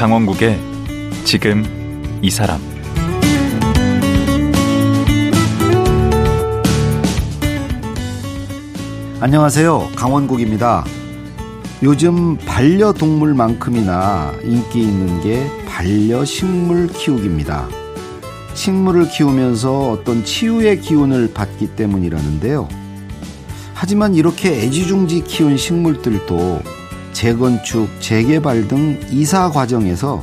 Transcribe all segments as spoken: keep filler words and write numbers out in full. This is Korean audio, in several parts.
강원국의 지금 이 사람. 안녕하세요, 강원국입니다. 요즘 반려동물만큼이나 인기 있는 게 반려식물 키우기입니다. 식물을 키우면서 어떤 치유의 기운을 받기 때문이라는데요. 하지만 이렇게 애지중지 키운 식물들도 재건축, 재개발 등 이사 과정에서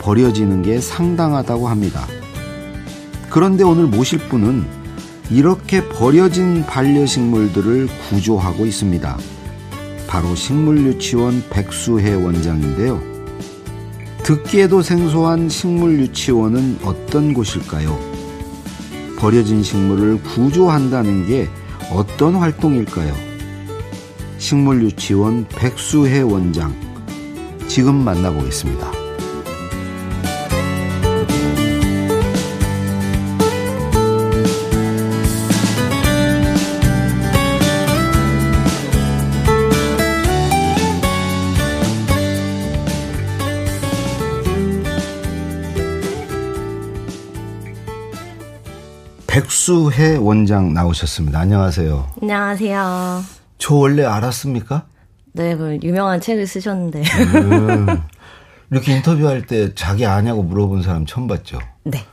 버려지는 게 상당하다고 합니다. 그런데 오늘 모실 분은 이렇게 버려진 반려식물들을 구조하고 있습니다. 바로 식물유치원 백수혜 원장인데요. 듣기에도 생소한 식물유치원은 어떤 곳일까요? 버려진 식물을 구조한다는 게 어떤 활동일까요? 식물유치원 백수혜 원장, 지금 만나보겠습니다. 백수혜 원장 나오셨습니다. 안녕하세요. 안녕하세요. 저 원래 알았습니까? 네, 뭐 유명한 책을 쓰셨는데. 음, 이렇게 인터뷰할 때 자기 아냐고 물어본 사람 처음 봤죠? 네.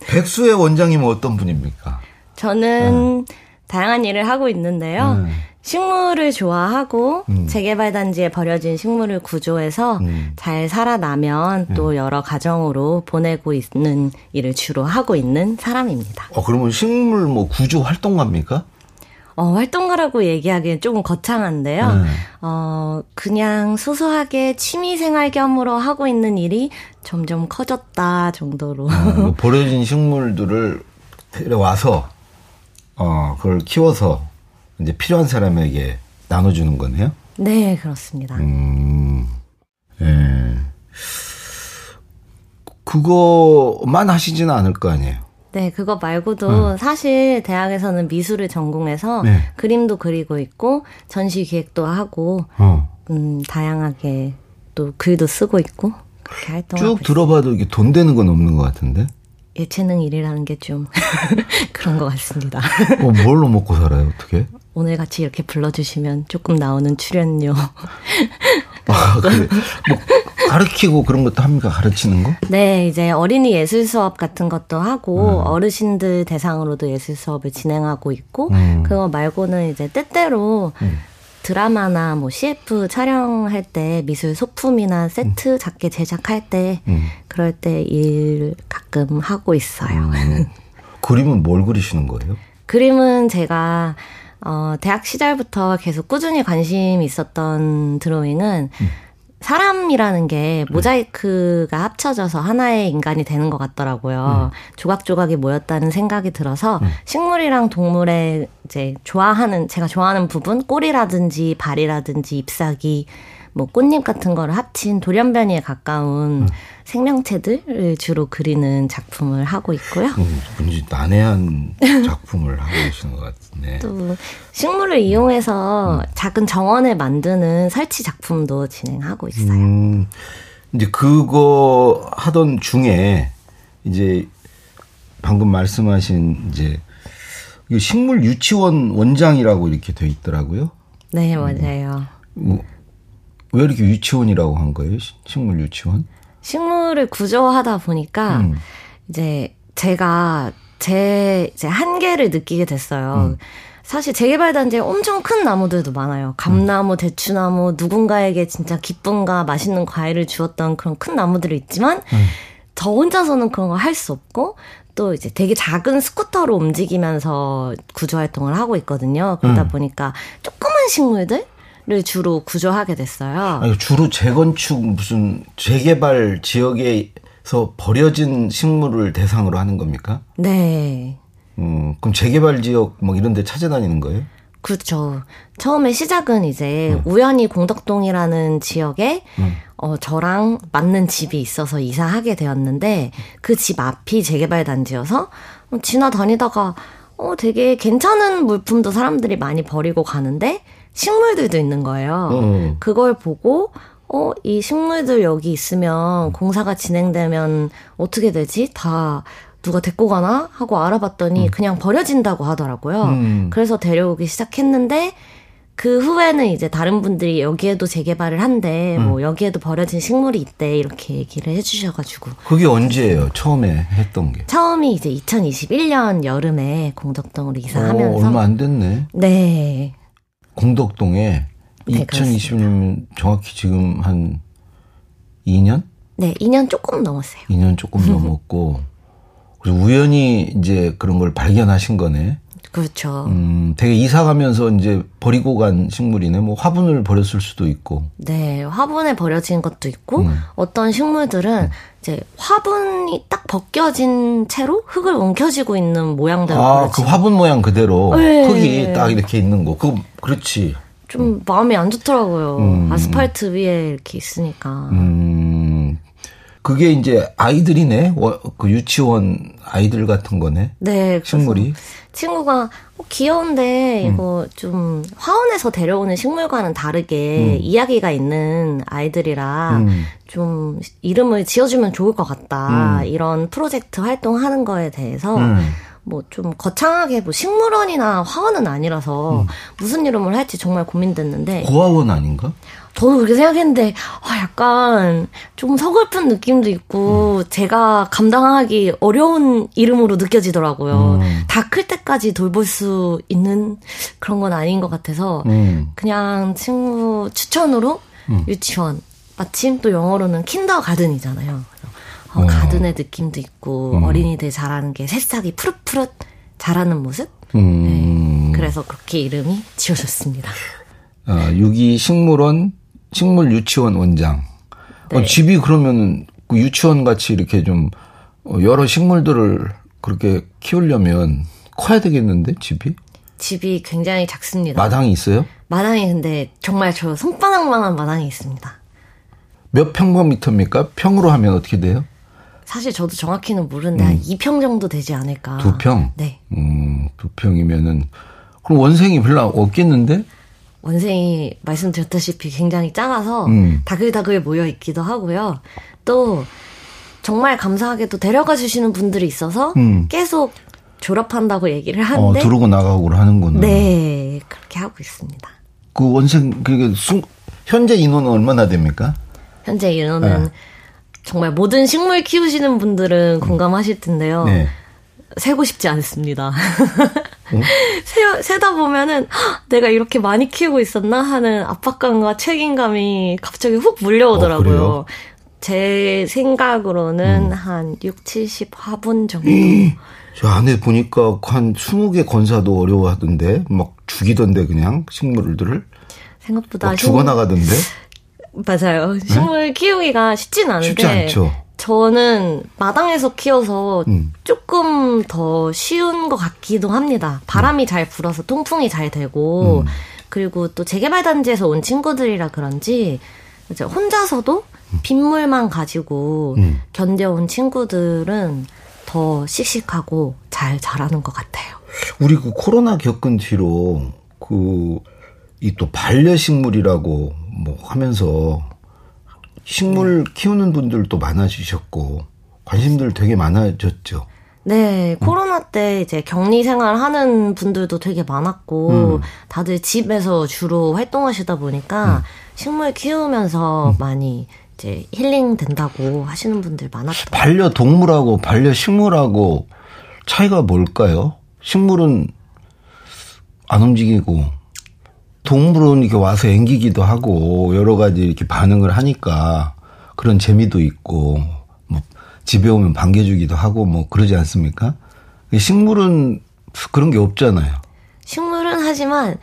백수혜 원장님은 어떤 분입니까? 저는 네. 다양한 일을 하고 있는데요. 네. 식물을 좋아하고 음. 재개발 단지에 버려진 식물을 구조해서 음. 잘 살아나면 또 음. 여러 가정으로 보내고 있는 일을 주로 하고 있는 사람입니다. 어, 그러면 식물 뭐 구조 활동가입니까? 어, 활동가라고 얘기하기엔 조금 거창한데요. 네. 어, 그냥 소소하게 취미생활 겸으로 하고 있는 일이 점점 커졌다 정도로. 어, 뭐 버려진 식물들을 데려와서 어, 그걸 키워서 이제 필요한 사람에게 나눠주는 거네요? 네, 그렇습니다. 음, 예. 그거만 하시지는 않을 거 아니에요? 네, 그거 말고도 음. 사실 대학에서는 미술을 전공해서 네. 그림도 그리고 있고 전시 기획도 하고 어. 음, 다양하게 또 글도 쓰고 있고 그렇게 활동하고 쭉 들어봐도 이게 돈 되는 건 없는 것 같은데? 예체능 일이라는 게 좀 그런 것 같습니다. 어, 뭘로 먹고 살아요? 어떻게? 오늘 같이 이렇게 불러주시면 조금 나오는 출연료. 아, 그래. 뭐 가르치고 그런 것도 합니까? 가르치는 거? 네, 이제 어린이 예술 수업 같은 것도 하고 음. 어르신들 대상으로도 예술 수업을 진행하고 있고 음. 그거 말고는 이제 때때로 음. 드라마나 뭐 씨에프 촬영할 때 미술 소품이나 세트 작게 제작할 때 음. 그럴 때 일 가끔 하고 있어요. 음. 그림은 뭘 그리시는 거예요? 그림은 제가 어, 대학 시절부터 계속 꾸준히 관심이 있었던 드로잉은 음. 사람이라는 게 모자이크가 합쳐져서 하나의 인간이 되는 것 같더라고요. 음. 조각조각이 모였다는 생각이 들어서 음. 식물이랑 동물의 이제 좋아하는, 제가 좋아하는 부분, 꼬리라든지 발이라든지 잎사귀, 뭐 꽃잎 같은 거를 합친 돌연변이에 가까운 음. 생명체들을 주로 그리는 작품을 하고 있고요. 음, 뭔지 난해한 작품을 하고 계시는 것 같은데. 또 식물을 이용해서 음. 작은 정원을 만드는 설치 작품도 진행하고 있어요. 음, 이제 그거 하던 중에 이제 방금 말씀하신 이제 식물 유치원 원장이라고 이렇게 돼 있더라고요. 네, 맞아요. 음, 왜 이렇게 유치원이라고 한 거예요? 식물 유치원? 식물을 구조하다 보니까, 음. 이제, 제가, 제, 이제, 한계를 느끼게 됐어요. 음. 사실, 재개발단지에 엄청 큰 나무들도 많아요. 감나무, 음. 대추나무, 누군가에게 진짜 기쁨과 맛있는 과일을 주었던 그런 큰 나무들이 있지만, 음. 저 혼자서는 그런 걸 할 수 없고, 또 이제 되게 작은 스쿠터로 움직이면서 구조활동을 하고 있거든요. 그러다 음. 보니까, 조그만 식물들? 를 주로 구조하게 됐어요. 아니, 주로 재건축 무슨 재개발 지역에서 버려진 식물을 대상으로 하는 겁니까? 네. 음, 그럼 재개발 지역 막 이런 데 찾아다니는 거예요? 그렇죠. 처음에 시작은 이제 음. 우연히 공덕동이라는 지역에 음. 어, 저랑 맞는 집이 있어서 이사하게 되었는데 그 집 앞이 재개발 단지여서 지나다니다가 어, 되게 괜찮은 물품도 사람들이 많이 버리고 가는데 식물들도 있는 거예요. 음. 그걸 보고 어, 이 식물들 여기 있으면 공사가 진행되면 어떻게 되지? 다 누가 데리고 가나? 하고 알아봤더니 음. 그냥 버려진다고 하더라고요. 음. 그래서 데려오기 시작했는데 그 후에는 이제 다른 분들이 여기에도 재개발을 한대, 음. 뭐 여기에도 버려진 식물이 있대, 이렇게 얘기를 해주셔가지고. 그게 언제예요? 처음에 했던 게? 처음이 이제 이천이십일 년 여름에 공덕동으로 이사하면서. 오, 얼마 안 됐네. 네. 공덕동에 네, 이천이십 년 정확히 지금 한 이 년? 네, 이 년 조금 넘었어요. 이 년 조금 넘었고. 그래서 우연히 이제 그런 걸 발견하신 거네. 그렇죠. 음, 되게 이사 가면서 이제 버리고 간 식물이네. 뭐 화분을 버렸을 수도 있고. 네, 화분에 버려진 것도 있고, 음. 어떤 식물들은 음. 이제 화분이 딱 벗겨진 채로 흙을 움켜쥐고 있는 모양대로. 아, 그 화분 모양 그대로 네. 흙이 딱 이렇게 있는 거. 그, 그렇지. 좀 음. 마음이 안 좋더라고요. 음. 아스팔트 위에 이렇게 있으니까. 음. 그게 이제 아이들이네. 그 유치원 아이들 같은 거네. 네. 식물이. 친구가 어, 귀여운데 이거 음. 좀 화원에서 데려오는 식물과는 다르게 음. 이야기가 있는 아이들이라 음. 좀 이름을 지어주면 좋을 것 같다. 음. 이런 프로젝트 활동하는 거에 대해서 음. 뭐 좀 거창하게 뭐 식물원이나 화원은 아니라서 음. 무슨 이름을 할지 정말 고민됐는데. 고아원 아닌가? 저도 그렇게 생각했는데 아, 약간 좀 서글픈 느낌도 있고 음. 제가 감당하기 어려운 이름으로 느껴지더라고요. 음. 다 클 때까지 돌볼 수 있는 그런 건 아닌 것 같아서 음. 그냥 친구 추천으로 음. 유치원. 마침 또 영어로는 킨더가든이잖아요. 어, 어. 가든의 느낌도 있고 음. 어린이들 자라는 게 새싹이 푸릇푸릇 자라는 모습. 음. 네. 그래서 그렇게 이름이 지어졌습니다. 아, 여기 식물원 식물 유치원 원장. 네. 어, 집이 그러면 그 유치원 같이 이렇게 좀 여러 식물들을 그렇게 키우려면 커야 되겠는데 집이? 집이 굉장히 작습니다. 마당이 있어요? 마당이 근데 정말 저 손바닥만한 마당이 있습니다. 몇 평방미터입니까? 평으로 하면 어떻게 돼요? 사실 저도 정확히는 모르는데 음. 한 이 평 정도 되지 않을까. 두 평? 네. 음, 두 평이면은 그럼 원생이 별로 없겠는데? 원생이 말씀드렸다시피 굉장히 작아서 음. 다글다글 모여있기도 하고요. 또 정말 감사하게도 데려가 주시는 분들이 있어서 음. 계속 졸업한다고 얘기를 하는데 어, 들어오고 나가고 하는구나. 네. 그렇게 하고 있습니다. 그 원생 그러니까 현재 인원은 얼마나 됩니까? 현재 인원은 네. 정말 모든 식물 키우시는 분들은 음. 공감하실 텐데요. 네. 세고 싶지 않습니다. 음? 세, 세다 보면은 내가 이렇게 많이 키우고 있었나 하는 압박감과 책임감이 갑자기 훅 물려오더라고요. 어, 제 생각으로는 음. 한 육칠십 화분 정도. 저 안에 보니까 한 스무 개 건사도 어려워하던데 막 죽이던데 그냥 식물들을. 생각보다 막 죽어나가던데. 맞아요. 식물 네? 키우기가 쉽진 않은데. 쉽지 않죠. 저는 마당에서 키워서 음. 조금 더 쉬운 것 같기도 합니다. 바람이 음. 잘 불어서 통풍이 잘 되고 음. 그리고 또 재개발 단지에서 온 친구들이라 그런지 이제 혼자서도 빗물만 가지고 음. 견뎌온 친구들은 더 씩씩하고 잘 자라는 것 같아요. 우리 그 코로나 겪은 뒤로 그 이 또 반려식물이라고 뭐 하면서 식물 네. 키우는 분들도 많아지셨고 관심들 되게 많아졌죠. 네. 응. 코로나 때 이제 격리 생활하는 분들도 되게 많았고 응. 다들 집에서 주로 활동하시다 보니까 응. 식물 키우면서 응. 많이 이제 힐링된다고 하시는 분들 많았죠. 반려동물하고 반려식물하고 차이가 뭘까요? 식물은 안 움직이고 동물은 이렇게 와서 앵기기도 하고 여러 가지 이렇게 반응을 하니까 그런 재미도 있고 뭐 집에 오면 반겨주기도 하고 뭐 그러지 않습니까? 식물은 그런 게 없잖아요. 식물은 하지만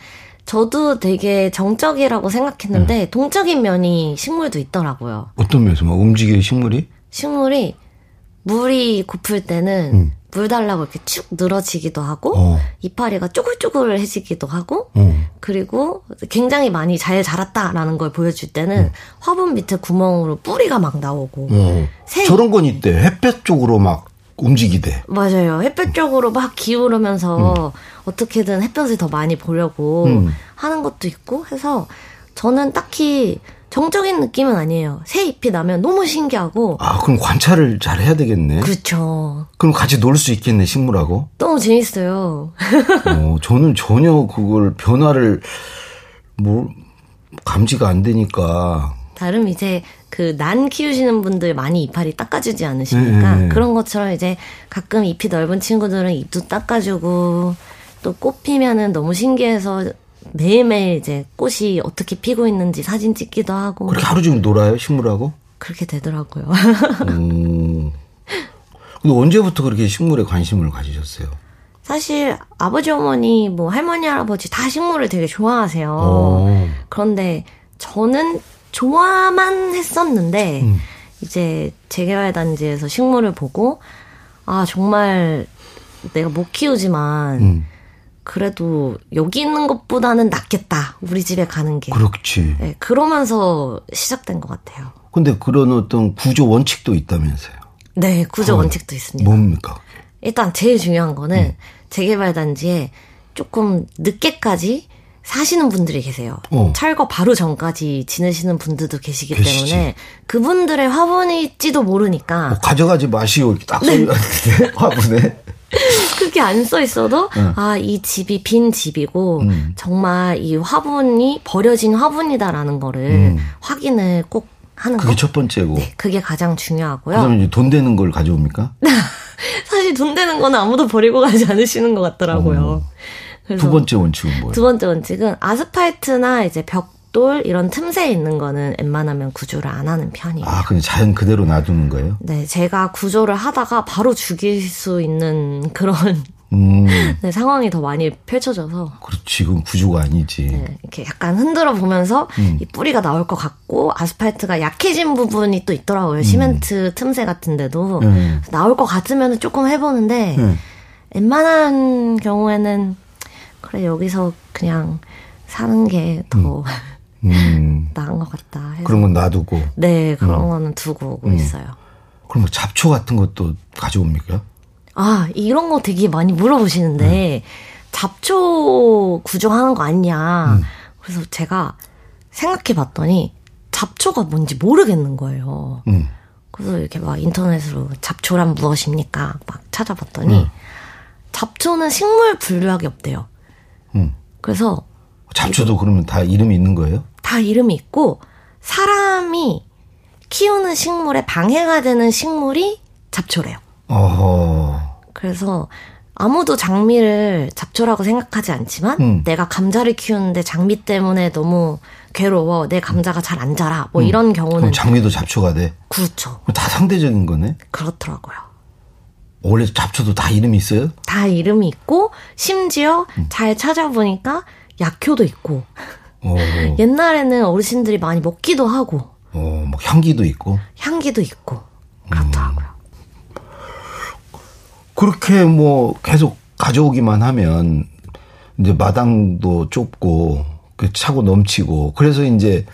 저도 되게 정적이라고 생각했는데 네. 동적인 면이 식물도 있더라고요. 어떤 면에서 막 움직여요 식물이? 식물이 물이 고플 때는 음. 물 달라고 이렇게 쭉 늘어지기도 하고 어. 이파리가 쪼글쪼글해지기도 하고 어. 그리고 굉장히 많이 잘 자랐다라는 걸 보여줄 때는 어. 화분 밑에 구멍으로 뿌리가 막 나오고 어. 새... 저런 건 있대. 햇볕 쪽으로 막 움직이대. 맞아요. 햇볕 쪽으로 막 기울으면서 음. 어떻게든 햇볕을 더 많이 보려고 음. 하는 것도 있고 해서 저는 딱히 정적인 느낌은 아니에요. 새 잎이 나면 너무 신기하고. 아, 그럼 관찰을 잘 해야 되겠네. 그렇죠. 그럼 같이 놀 수 있겠네, 식물하고. 너무 재밌어요. 어, 저는 전혀 그걸 변화를 뭘 감지가 안 되니까. 다름 이제 그 난 키우시는 분들 많이 이파리 닦아주지 않으십니까? 네. 그런 것처럼 이제 가끔 잎이 넓은 친구들은 잎도 닦아주고, 또 꽃 피면은 너무 신기해서 매일매일 이제 꽃이 어떻게 피고 있는지 사진 찍기도 하고. 그렇게 하루 종일 놀아요, 식물하고? 그렇게 되더라고요. 음. 근데 언제부터 그렇게 식물에 관심을 가지셨어요? 사실 아버지, 어머니, 뭐 할머니, 할아버지 다 식물을 되게 좋아하세요. 오. 그런데 저는 좋아만 했었는데 음. 이제 재개발단지에서 식물을 보고, 아, 정말 내가 못 키우지만 음. 그래도 여기 있는 것보다는 낫겠다, 우리 집에 가는 게. 그렇지. 네, 그러면서 시작된 것 같아요. 근데 그런 어떤 구조 원칙도 있다면서요? 네, 구조 어, 원칙도 있습니다. 뭡니까? 일단 제일 중요한 거는 음. 재개발단지에 조금 늦게까지 사시는 분들이 계세요. 어. 철거 바로 전까지 지내시는 분들도 계시기 계시지. 때문에 그분들의 화분일지도 모르니까 뭐 가져가지 마시오 이렇게 딱 네. 화분에 그게 안 써 있어도 응. 아, 이 집이 빈 집이고 응. 정말 이 화분이 버려진 화분이다라는 거를 응. 확인을 꼭 하는 거. 그게 첫 번째고. 네, 그게 가장 중요하고요. 그러면 이제 돈 되는 걸 가져옵니까? 사실 돈 되는 거는 아무도 버리고 가지 않으시는 것 같더라고요. 어. 두 번째 원칙은 뭐예요? 두 번째 원칙은 아스팔트나 이제 벽돌 이런 틈새에 있는 거는 웬만하면 구조를 안 하는 편이에요. 아, 그냥 자연 그대로 놔두는 거예요? 네, 제가 구조를 하다가 바로 죽일 수 있는 그런 음. 네, 상황이 더 많이 펼쳐져서. 그렇지, 그건 구조가 아니지. 네, 이렇게 약간 흔들어 보면서 음. 이 뿌리가 나올 것 같고, 아스팔트가 약해진 부분이 또 있더라고요. 음. 시멘트 틈새 같은데도 음. 나올 것 같으면 조금 해보는데 음. 웬만한 경우에는 그래, 여기서 그냥 사는 게 더 음. 음. 나은 것 같다 해서. 그런 건 놔두고. 네, 그런 음. 거는 두고 오고 음. 있어요. 그럼 잡초 같은 것도 가져옵니까? 아, 이런 거 되게 많이 물어보시는데 음. 잡초 구조하는 거 아니냐. 음. 그래서 제가 생각해봤더니 잡초가 뭔지 모르겠는 거예요. 음. 그래서 이렇게 막 인터넷으로 잡초란 무엇입니까? 막 찾아봤더니 음. 잡초는 식물 분류학이 없대요. 음. 그래서 잡초도 그러면 다 이름이 있는 거예요? 다 이름이 있고, 사람이 키우는 식물에 방해가 되는 식물이 잡초래요. 어허. 그래서 아무도 장미를 잡초라고 생각하지 않지만 음. 내가 감자를 키우는데 장미 때문에 너무 괴로워, 내 감자가 잘 안 자라, 뭐 음. 이런 경우는. 그럼 장미도 잡초가 돼? 그렇죠. 다 상대적인 거네? 그렇더라고요. 원래 잡초도 다 이름이 있어요? 다 이름이 있고, 심지어 음. 잘 찾아보니까 약효도 있고 옛날에는 어르신들이 많이 먹기도 하고 어, 막 향기도 있고 향기도 있고 그렇더라고요. 음. 그렇게 뭐 계속 가져오기만 하면 이제 마당도 좁고 차고 넘치고, 그래서 이제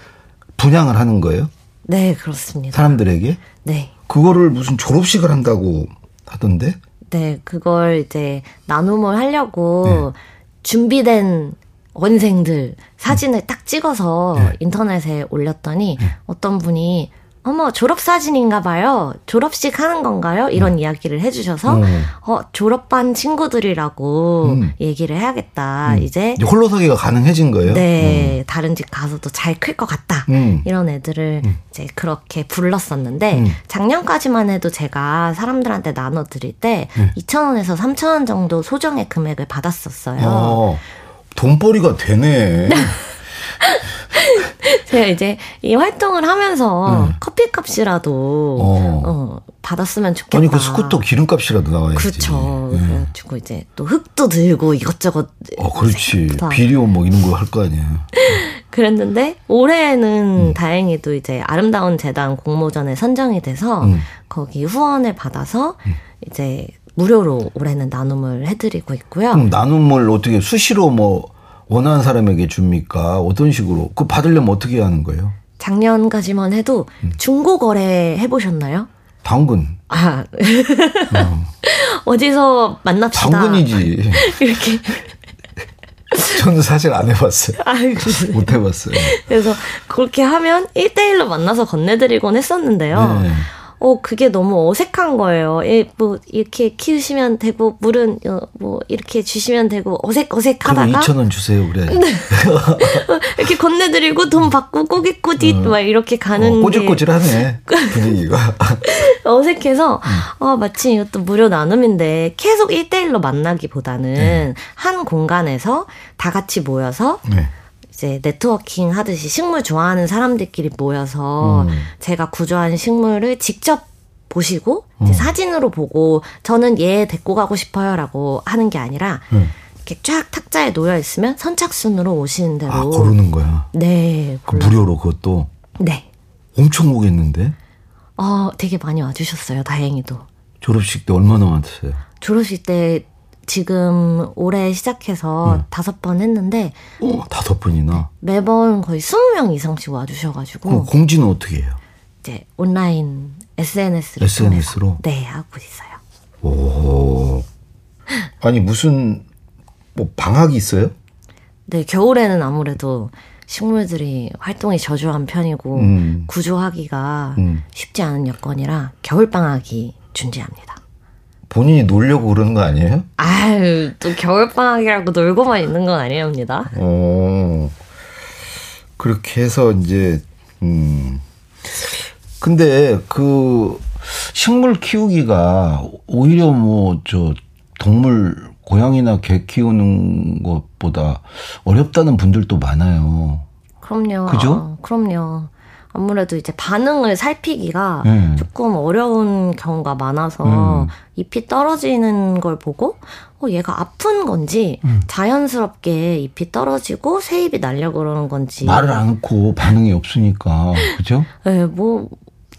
분양을 하는 거예요? 네, 그렇습니다. 사람들에게? 네. 그거를 무슨 졸업식을 한다고 하던데? 네, 그걸 이제 나눔을 하려고 네. 준비된 원생들 사진을 음. 딱 찍어서 네. 인터넷에 올렸더니 네. 어떤 분이 어머, 졸업사진인가 봐요. 졸업식 하는 건가요? 이런 음. 이야기를 해주셔서 음. 어, 졸업반 친구들이라고 음. 얘기를 해야겠다. 음. 이제 홀로서기가 가능해진 거예요? 네. 음. 다른 집 가서도 잘 클 것 같다. 음. 이런 애들을 음. 이제 그렇게 불렀었는데 음. 작년까지만 해도 제가 사람들한테 나눠드릴 때 음. 이천 원에서 삼천 원 정도 소정의 금액을 받았었어요. 어, 돈벌이가 되네. 제가 이제 이 활동을 하면서 음. 커피값이라도 어. 어, 받았으면 좋겠다. 아니, 그 스쿠터 기름값이라도 나와야지. 그렇죠. 네. 그래가지고 이제 또 흙도 들고 이것저것. 어, 그렇지. 비료원 뭐 이런 거 할 거 아니에요. 그랬는데 올해는 음. 다행히도 이제 아름다운 재단 공모전에 선정이 돼서 음. 거기 후원을 받아서 음. 이제 무료로 올해는 나눔을 해드리고 있고요. 그럼 나눔을 어떻게 수시로 뭐? 원하는 사람에게 줍니까? 어떤 식으로? 그거 받으려면 어떻게 하는 거예요? 작년까지만 해도 음. 중고거래 해보셨나요? 당근. 아. 어. 어디서 만납시다. 당근이지. 이렇게. 저는 사실 안 해봤어요. 아, 그래. 못 해봤어요. 그래서 그렇게 하면 일 대일로 만나서 건네드리곤 했었는데요. 네. 어, 그게 너무 어색한 거예요. 예, 뭐, 이렇게 키우시면 되고, 물은, 뭐, 이렇게 주시면 되고, 어색, 어색하다가. 이천 원 주세요, 그래. 이렇게 건네드리고, 돈 받고, 꼬깃꼬깃, 어, 막 이렇게 가는. 어, 꼬질꼬질 하네, 분위기가. 어색해서, 음. 어, 마침 이것도 무료 나눔인데, 계속 일 대일로 만나기보다는, 네. 한 공간에서 다 같이 모여서, 네. 이제 네트워킹 하듯이 식물 좋아하는 사람들끼리 모여서 음. 제가 구조한 식물을 직접 보시고 음. 이제 사진으로 보고 저는 얘 데리고 가고 싶어요라고 하는 게 아니라 음. 이렇게 쫙 탁자에 놓여 있으면 선착순으로 오시는 대로. 아, 고르는 거야. 네. 그 무료로 그것도. 네. 엄청 오겠는데? 어, 되게 많이 와주셨어요. 다행히도. 졸업식 때 얼마나 왔어요? 졸업식 때. 지금 올해 시작해서 다섯 네. 번 했는데 오, 다섯 번이나? 매번 거의 스무 명 이상씩 와주셔가지고. 공지는 어떻게 해요? 이제 온라인 에스엔에스로 에스엔에스로? 네, 하고 있어요. 오. 아니 무슨 뭐 방학이 있어요? 네, 겨울에는 아무래도 식물들이 활동이 저조한 편이고 음. 구조하기가 음. 쉽지 않은 여건이라 겨울방학이 존재합니다. 본인이 놀려고 그러는 거 아니에요? 아유, 또 겨울방학이라고 놀고만 있는 건 아니랍니다. 어, 그렇게 해서 이제, 음. 근데 그 식물 키우기가 오히려 뭐 저 동물, 고양이나 개 키우는 것보다 어렵다는 분들도 많아요. 그럼요. 그죠? 아, 그럼요. 아무래도 이제 반응을 살피기가 네. 조금 어려운 경우가 많아서 음. 잎이 떨어지는 걸 보고 어, 얘가 아픈 건지 음. 자연스럽게 잎이 떨어지고 새 잎이 날려고 그러는 건지 말을 않고 반응이 없으니까 그죠? 네, 뭐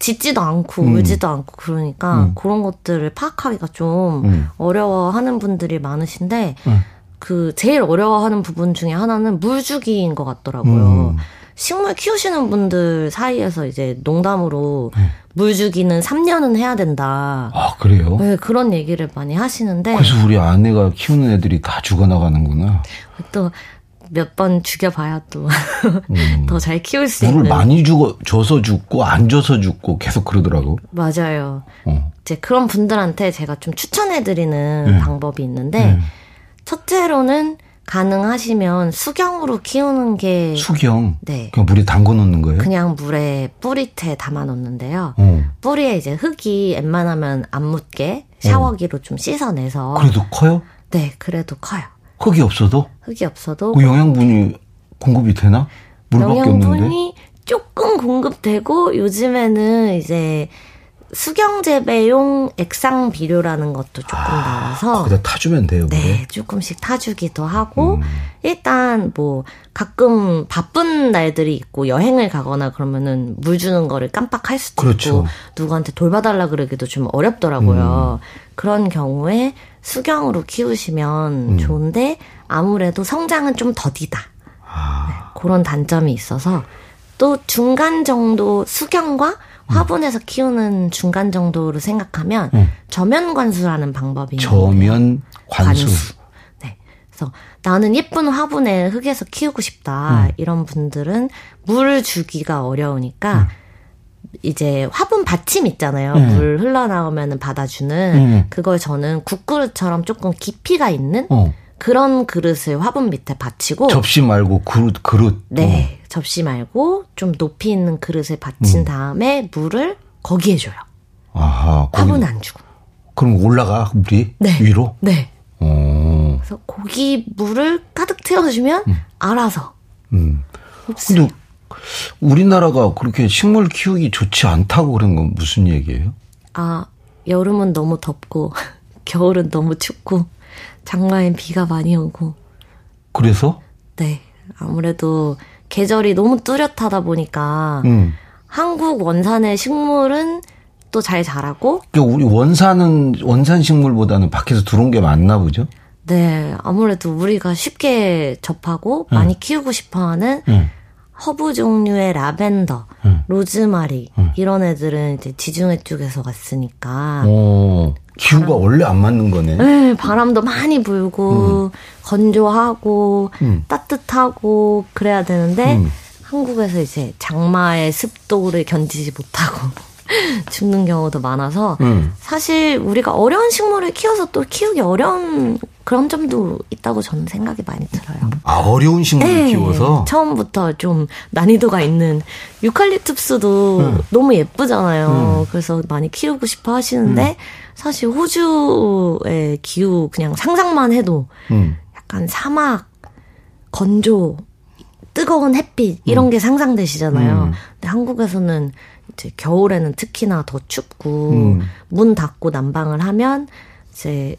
짖지도 않고 음. 울지도 않고 그러니까 음. 그런 것들을 파악하기가 좀 음. 어려워하는 분들이 많으신데 음. 그 제일 어려워하는 부분 중에 하나는 물주기인 것 같더라고요. 음. 식물 키우시는 분들 사이에서 이제 농담으로 네. 물 주기는 삼 년은 해야 된다. 아, 그래요? 네, 그런 얘기를 많이 하시는데. 그래서 우리 아내가 키우는 애들이 다 죽어나가는구나. 또 몇 번 죽여봐야 또 더 잘 음. 키울 수 물을 있는. 물을 많이 주고, 줘서 죽고 안 줘서 죽고 계속 그러더라고. 맞아요. 어. 이제 그런 분들한테 제가 좀 추천해드리는 네. 방법이 있는데 네. 첫째로는 가능하시면 수경으로 키우는 게 수경? 네. 그냥 물에 담궈 놓는 거예요? 그냥 물에 뿌리째 담아 놓는데요. 어. 뿌리에 이제 흙이 웬만하면 안 묻게 샤워기로 어. 좀 씻어내서. 그래도 커요? 네, 그래도 커요. 흙이 없어도? 흙이 없어도. 그 영양분이 공급이 되나? 물밖에 영양분이 없는데? 영양분이 조금 공급되고 요즘에는 이제 수경재배용 액상 비료라는 것도 조금 나와서. 아, 거기다 타주면 돼요, 그게? 네, 조금씩 타주기도 하고, 음. 일단 뭐, 가끔 바쁜 날들이 있고, 여행을 가거나 그러면은 물 주는 거를 깜빡할 수도 그렇죠. 있고, 누구한테 돌봐달라 그러기도 좀 어렵더라고요. 음. 그런 경우에 수경으로 키우시면 음. 좋은데, 아무래도 성장은 좀 더디다. 아. 네, 그런 단점이 있어서, 또 중간 정도 수경과 화분에서 음. 키우는 중간 정도로 생각하면 음. 저면 관수라는 방법이 저면 관수. 관수. 네. 그래서 나는 예쁜 화분에 흙에서 키우고 싶다. 음. 이런 분들은 물을 주기가 어려우니까 음. 이제 화분 받침 있잖아요. 음. 물 흘러나오면 받아주는 음. 그걸 저는 국그릇처럼 조금 깊이가 있는 어. 그런 그릇을 화분 밑에 받치고 접시 말고 그릇 그릇. 네. 어. 접시 말고 좀 높이 있는 그릇에 받친 음. 다음에 물을 거기에 줘요. 아하, 화분 안 주고. 그럼 올라가 물이 네. 위로? 네. 오. 그래서 고기 물을 가득 채워주면 음. 알아서. 음. 근데 우리나라가 그렇게 식물 키우기 좋지 않다고 그런 건 무슨 얘기예요? 아, 여름은 너무 덥고 겨울은 너무 춥고 장마엔 비가 많이 오고. 그래서? 네, 아무래도. 계절이 너무 뚜렷하다 보니까 음. 한국 원산의 식물은 또 잘 자라고. 그러니까 우리 원산은 원산 식물보다는 밖에서 들어온 게 많나 보죠? 네, 아무래도 우리가 쉽게 접하고 음. 많이 키우고 싶어하는 음. 허브 종류의 라벤더, 음. 로즈마리 음. 이런 애들은 이제 지중해 쪽에서 왔으니까. 오. 기후가 원래 안 맞는 거네. 네, 바람도 많이 불고 음. 건조하고 음. 따뜻하고 그래야 되는데 음. 한국에서 이제 장마의 습도를 견디지 못하고 죽는 경우도 많아서 음. 사실 우리가 어려운 식물을 키워서 또 키우기 어려운 그런 점도 있다고 저는 생각이 많이 들어요. 아, 어려운 식물을 네, 키워서? 처음부터 좀 난이도가 있는 유칼립투스도 음. 너무 예쁘잖아요. 음. 그래서 많이 키우고 싶어 하시는데 음. 사실 호주의 기후 그냥 상상만 해도 음. 약간 사막, 건조, 뜨거운 햇빛 이런 음. 게 상상되시잖아요. 음. 근데 한국에서는 이제 겨울에는 특히나 더 춥고 음. 문 닫고 난방을 하면 이제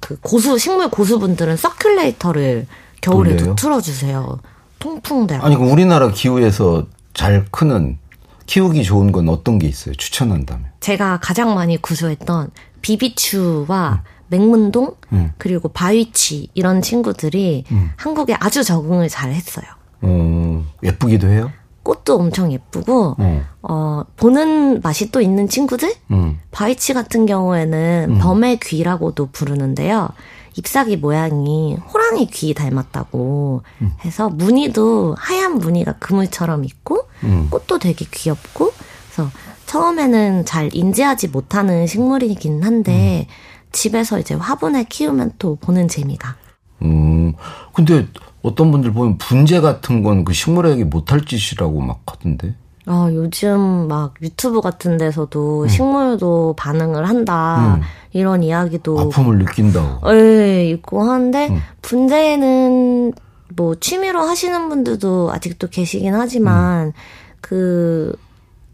그 고수 식물 고수분들은 서큘레이터를 겨울에도 틀어주세요. 통풍대. 아니 그 우리나라 기후에서 잘 크는 키우기 좋은 건 어떤 게 있어요? 추천한다면? 제가 가장 많이 구조했던 비비추와 음. 맥문동 음. 그리고 바위치 이런 친구들이 음. 한국에 아주 적응을 잘 했어요. 어, 예쁘기도 해요? 꽃도 엄청 예쁘고 음. 어, 보는 맛이 또 있는 친구들? 음. 바위치 같은 경우에는 음. 범의 귀라고도 부르는데요. 잎사귀 모양이 호랑이 귀 닮았다고 음. 해서 무늬도 하얀 무늬가 그물처럼 있고 음. 꽃도 되게 귀엽고 그래서 처음에는 잘 인지하지 못하는 식물이긴 한데 음. 집에서 이제 화분에 키우면 또 보는 재미가. 음, 근데 어떤 분들 보면 분재 같은 건 그 식물에게 못할 짓이라고 막 하던데. 아, 요즘 막 유튜브 같은 데서도 음. 식물도 반응을 한다. 음. 이런 이야기도. 아픔을 느낀다고. 예, 있고 하는데, 음. 분재는 뭐 취미로 하시는 분들도 아직도 계시긴 하지만, 음. 그,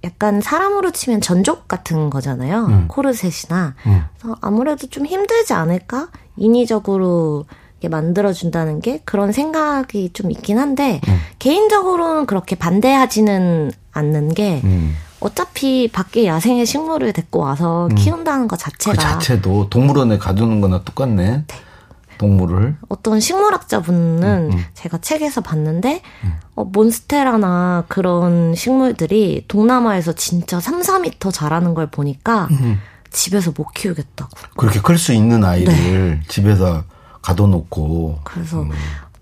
약간 사람으로 치면 전족 같은 거잖아요. 음. 코르셋이나. 음. 그래서 아무래도 좀 힘들지 않을까? 인위적으로. 만들어준다는 게 그런 생각이 좀 있긴 한데 음. 개인적으로는 그렇게 반대하지는 않는 게 음. 어차피 밖에 야생의 식물을 데리고 와서 음. 키운다는 것 자체가 그 자체도 동물원에 가두는 거나 똑같네. 네. 동물을 어떤 식물학자분은 음. 제가 책에서 봤는데 음. 어, 몬스테라나 그런 식물들이 동남아에서 진짜 삼, 사 미터 자라는 걸 보니까 음. 집에서 못 키우겠다고. 그렇게 클 수 있는 아이를 네. 집에서 가둬놓고 그래서 음,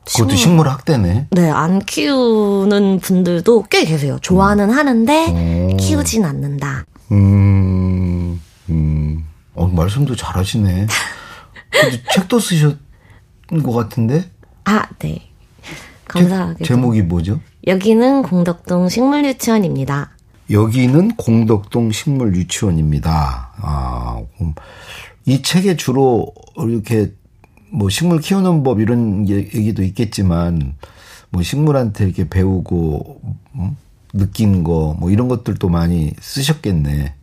식물, 그것도 식물 학대네. 네, 안 키우는 분들도 꽤 계세요. 좋아는 음. 하는데 오. 키우진 않는다. 음, 음, 어, 말씀도 잘하시네. 근데 책도 쓰셨던 것 같은데? 아, 네. 감사하게. 제목이 뭐죠? 여기는 공덕동 식물유치원입니다. 여기는 공덕동 식물유치원입니다. 아, 이 책에 주로 이렇게 뭐 식물 키우는 법 이런 얘기도 있겠지만 뭐 식물한테 이렇게 배우고 음? 느낀 거 뭐 이런 것들도 많이 쓰셨겠네.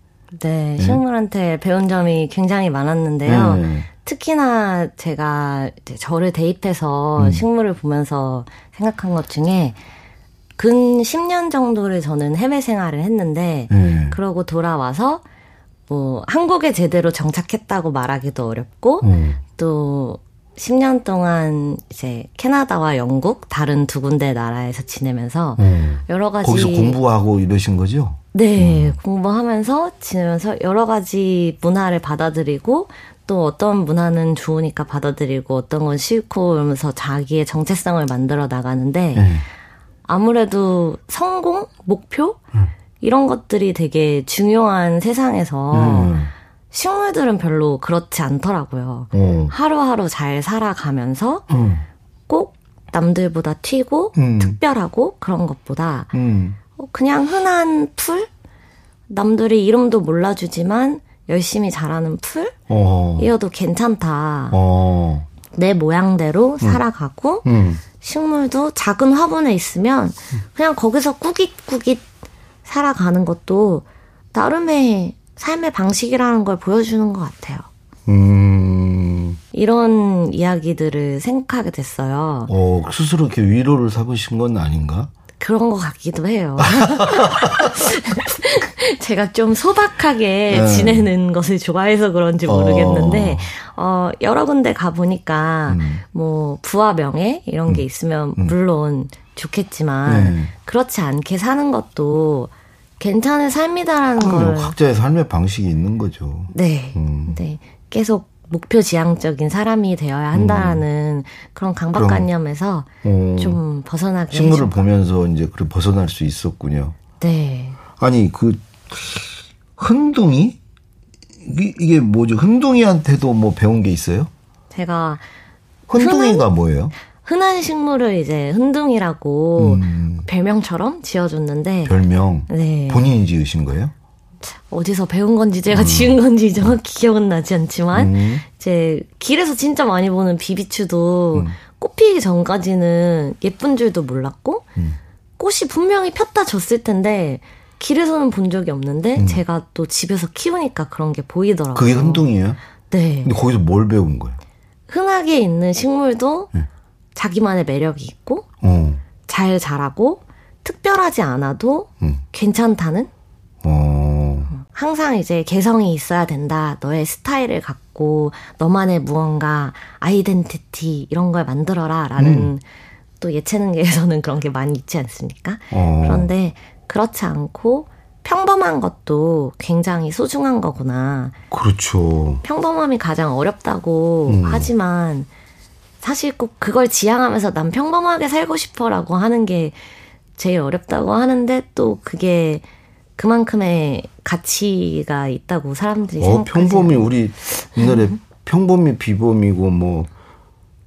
네, 식물한테 네? 배운 점이 굉장히 많았는데요. 네. 특히나 제가 이제 저를 대입해서 음. 식물을 보면서 생각한 것 중에 근 십 년 정도를 저는 해외 생활을 했는데 네. 그러고 돌아와서 뭐 한국에 제대로 정착했다고 말하기도 어렵고 음. 또 십 년 동안 이제 캐나다와 영국 다른 두 군데 나라에서 지내면서 음. 여러 가지 거기서 공부하고 이러신 거죠? 네, 음. 공부하면서 지내면서 여러 가지 문화를 받아들이고 또 어떤 문화는 좋으니까 받아들이고 어떤 건 싫고 이러면서 자기의 정체성을 만들어 나가는데 음. 아무래도 성공, 목표 음. 이런 것들이 되게 중요한 세상에서 음. 식물들은 별로 그렇지 않더라고요. 음. 하루하루 잘 살아가면서 음. 꼭 남들보다 튀고 음. 특별하고 그런 것보다 음. 그냥 흔한 풀? 남들이 이름도 몰라주지만 열심히 자라는 풀? 어. 이어도 괜찮다. 어. 내 모양대로 살아가고 음. 음. 식물도 작은 화분에 있으면 그냥 거기서 꾸깃꾸깃 살아가는 것도 나름의 삶의 방식이라는 걸 보여주는 것 같아요. 음. 이런 이야기들을 생각하게 됐어요. 어, 스스로 이렇게 위로를 삼으신 건 아닌가? 그런 것 같기도 해요. 제가 좀 소박하게 네. 지내는 것을 좋아해서 그런지 모르겠는데 어, 어 여러 군데 가보니까 음. 뭐 부와 명예 이런 게 있으면 음. 물론 좋겠지만 네. 그렇지 않게 사는 것도 괜찮은 삶이다라는 걸. 각자의 삶의 방식이 있는 거죠. 네. 음. 네. 계속 목표 지향적인 사람이 되어야 한다는 음. 그런 강박관념에서 어, 좀 벗어나게 식물을 해줄까. 보면서 이제 그걸 벗어날 수 있었군요. 네. 아니 그 흔둥이 이게, 이게 뭐죠? 흔둥이한테도 뭐 배운 게 있어요? 제가 흔둥이가 흔한, 뭐예요? 흔한 식물을 이제 흔둥이라고 음. 별명처럼 지어줬는데 별명? 네. 본인이 지으신 거예요? 어디서 배운 건지 제가 음. 지은 건지 정확히 기억은 나지 않지만 음. 이제 길에서 진짜 많이 보는 비비추도 음. 꽃 피기 전까지는 예쁜 줄도 몰랐고 음. 꽃이 분명히 폈다 졌을 텐데 길에서는 본 적이 없는데 음. 제가 또 집에서 키우니까 그런 게 보이더라고요. 그게 흔둥이에요? 네. 근데 거기서 뭘 배운 거예요? 흔하게 있는 식물도 네. 자기만의 매력이 있고 어. 잘 자라고 특별하지 않아도 음. 괜찮다는 어. 항상 이제 개성이 있어야 된다. 너의 스타일을 갖고 너만의 무언가 아이덴티티 이런 걸 만들어라 라는 음. 또 예체능계에서는 그런 게 많이 있지 않습니까? 어. 그런데 그렇지 않고 평범한 것도 굉장히 소중한 거구나. 그렇죠. 평범함이 가장 어렵다고 음. 하지만 사실 꼭 그걸 지향하면서 난 평범하게 살고 싶어라고 하는 게 제일 어렵다고 하는데 또 그게 그만큼의 가치가 있다고 사람들이 어, 생각하지. 평범이 우리 옛날에 평범이 비범이고 뭐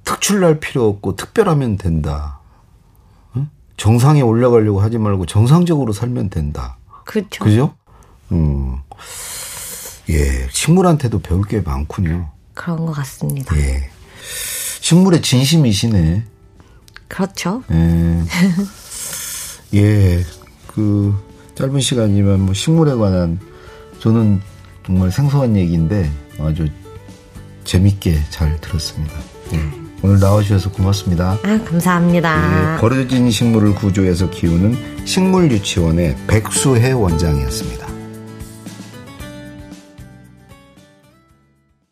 특출날 필요 없고 특별하면 된다. 응? 정상에 올라가려고 하지 말고 정상적으로 살면 된다. 그렇죠. 그죠? 음, 예, 식물한테도 배울 게 많군요. 그런 것 같습니다. 예, 식물의 진심이시네. 그렇죠. 예, 예, 그. 짧은 시간이지만 뭐 식물에 관한 저는 정말 생소한 얘기인데 아주 재밌게 잘 들었습니다. 네. 오늘 나와주셔서 고맙습니다. 아, 감사합니다. 네, 버려진 식물을 구조해서 키우는 식물유치원의 백수혜 원장이었습니다.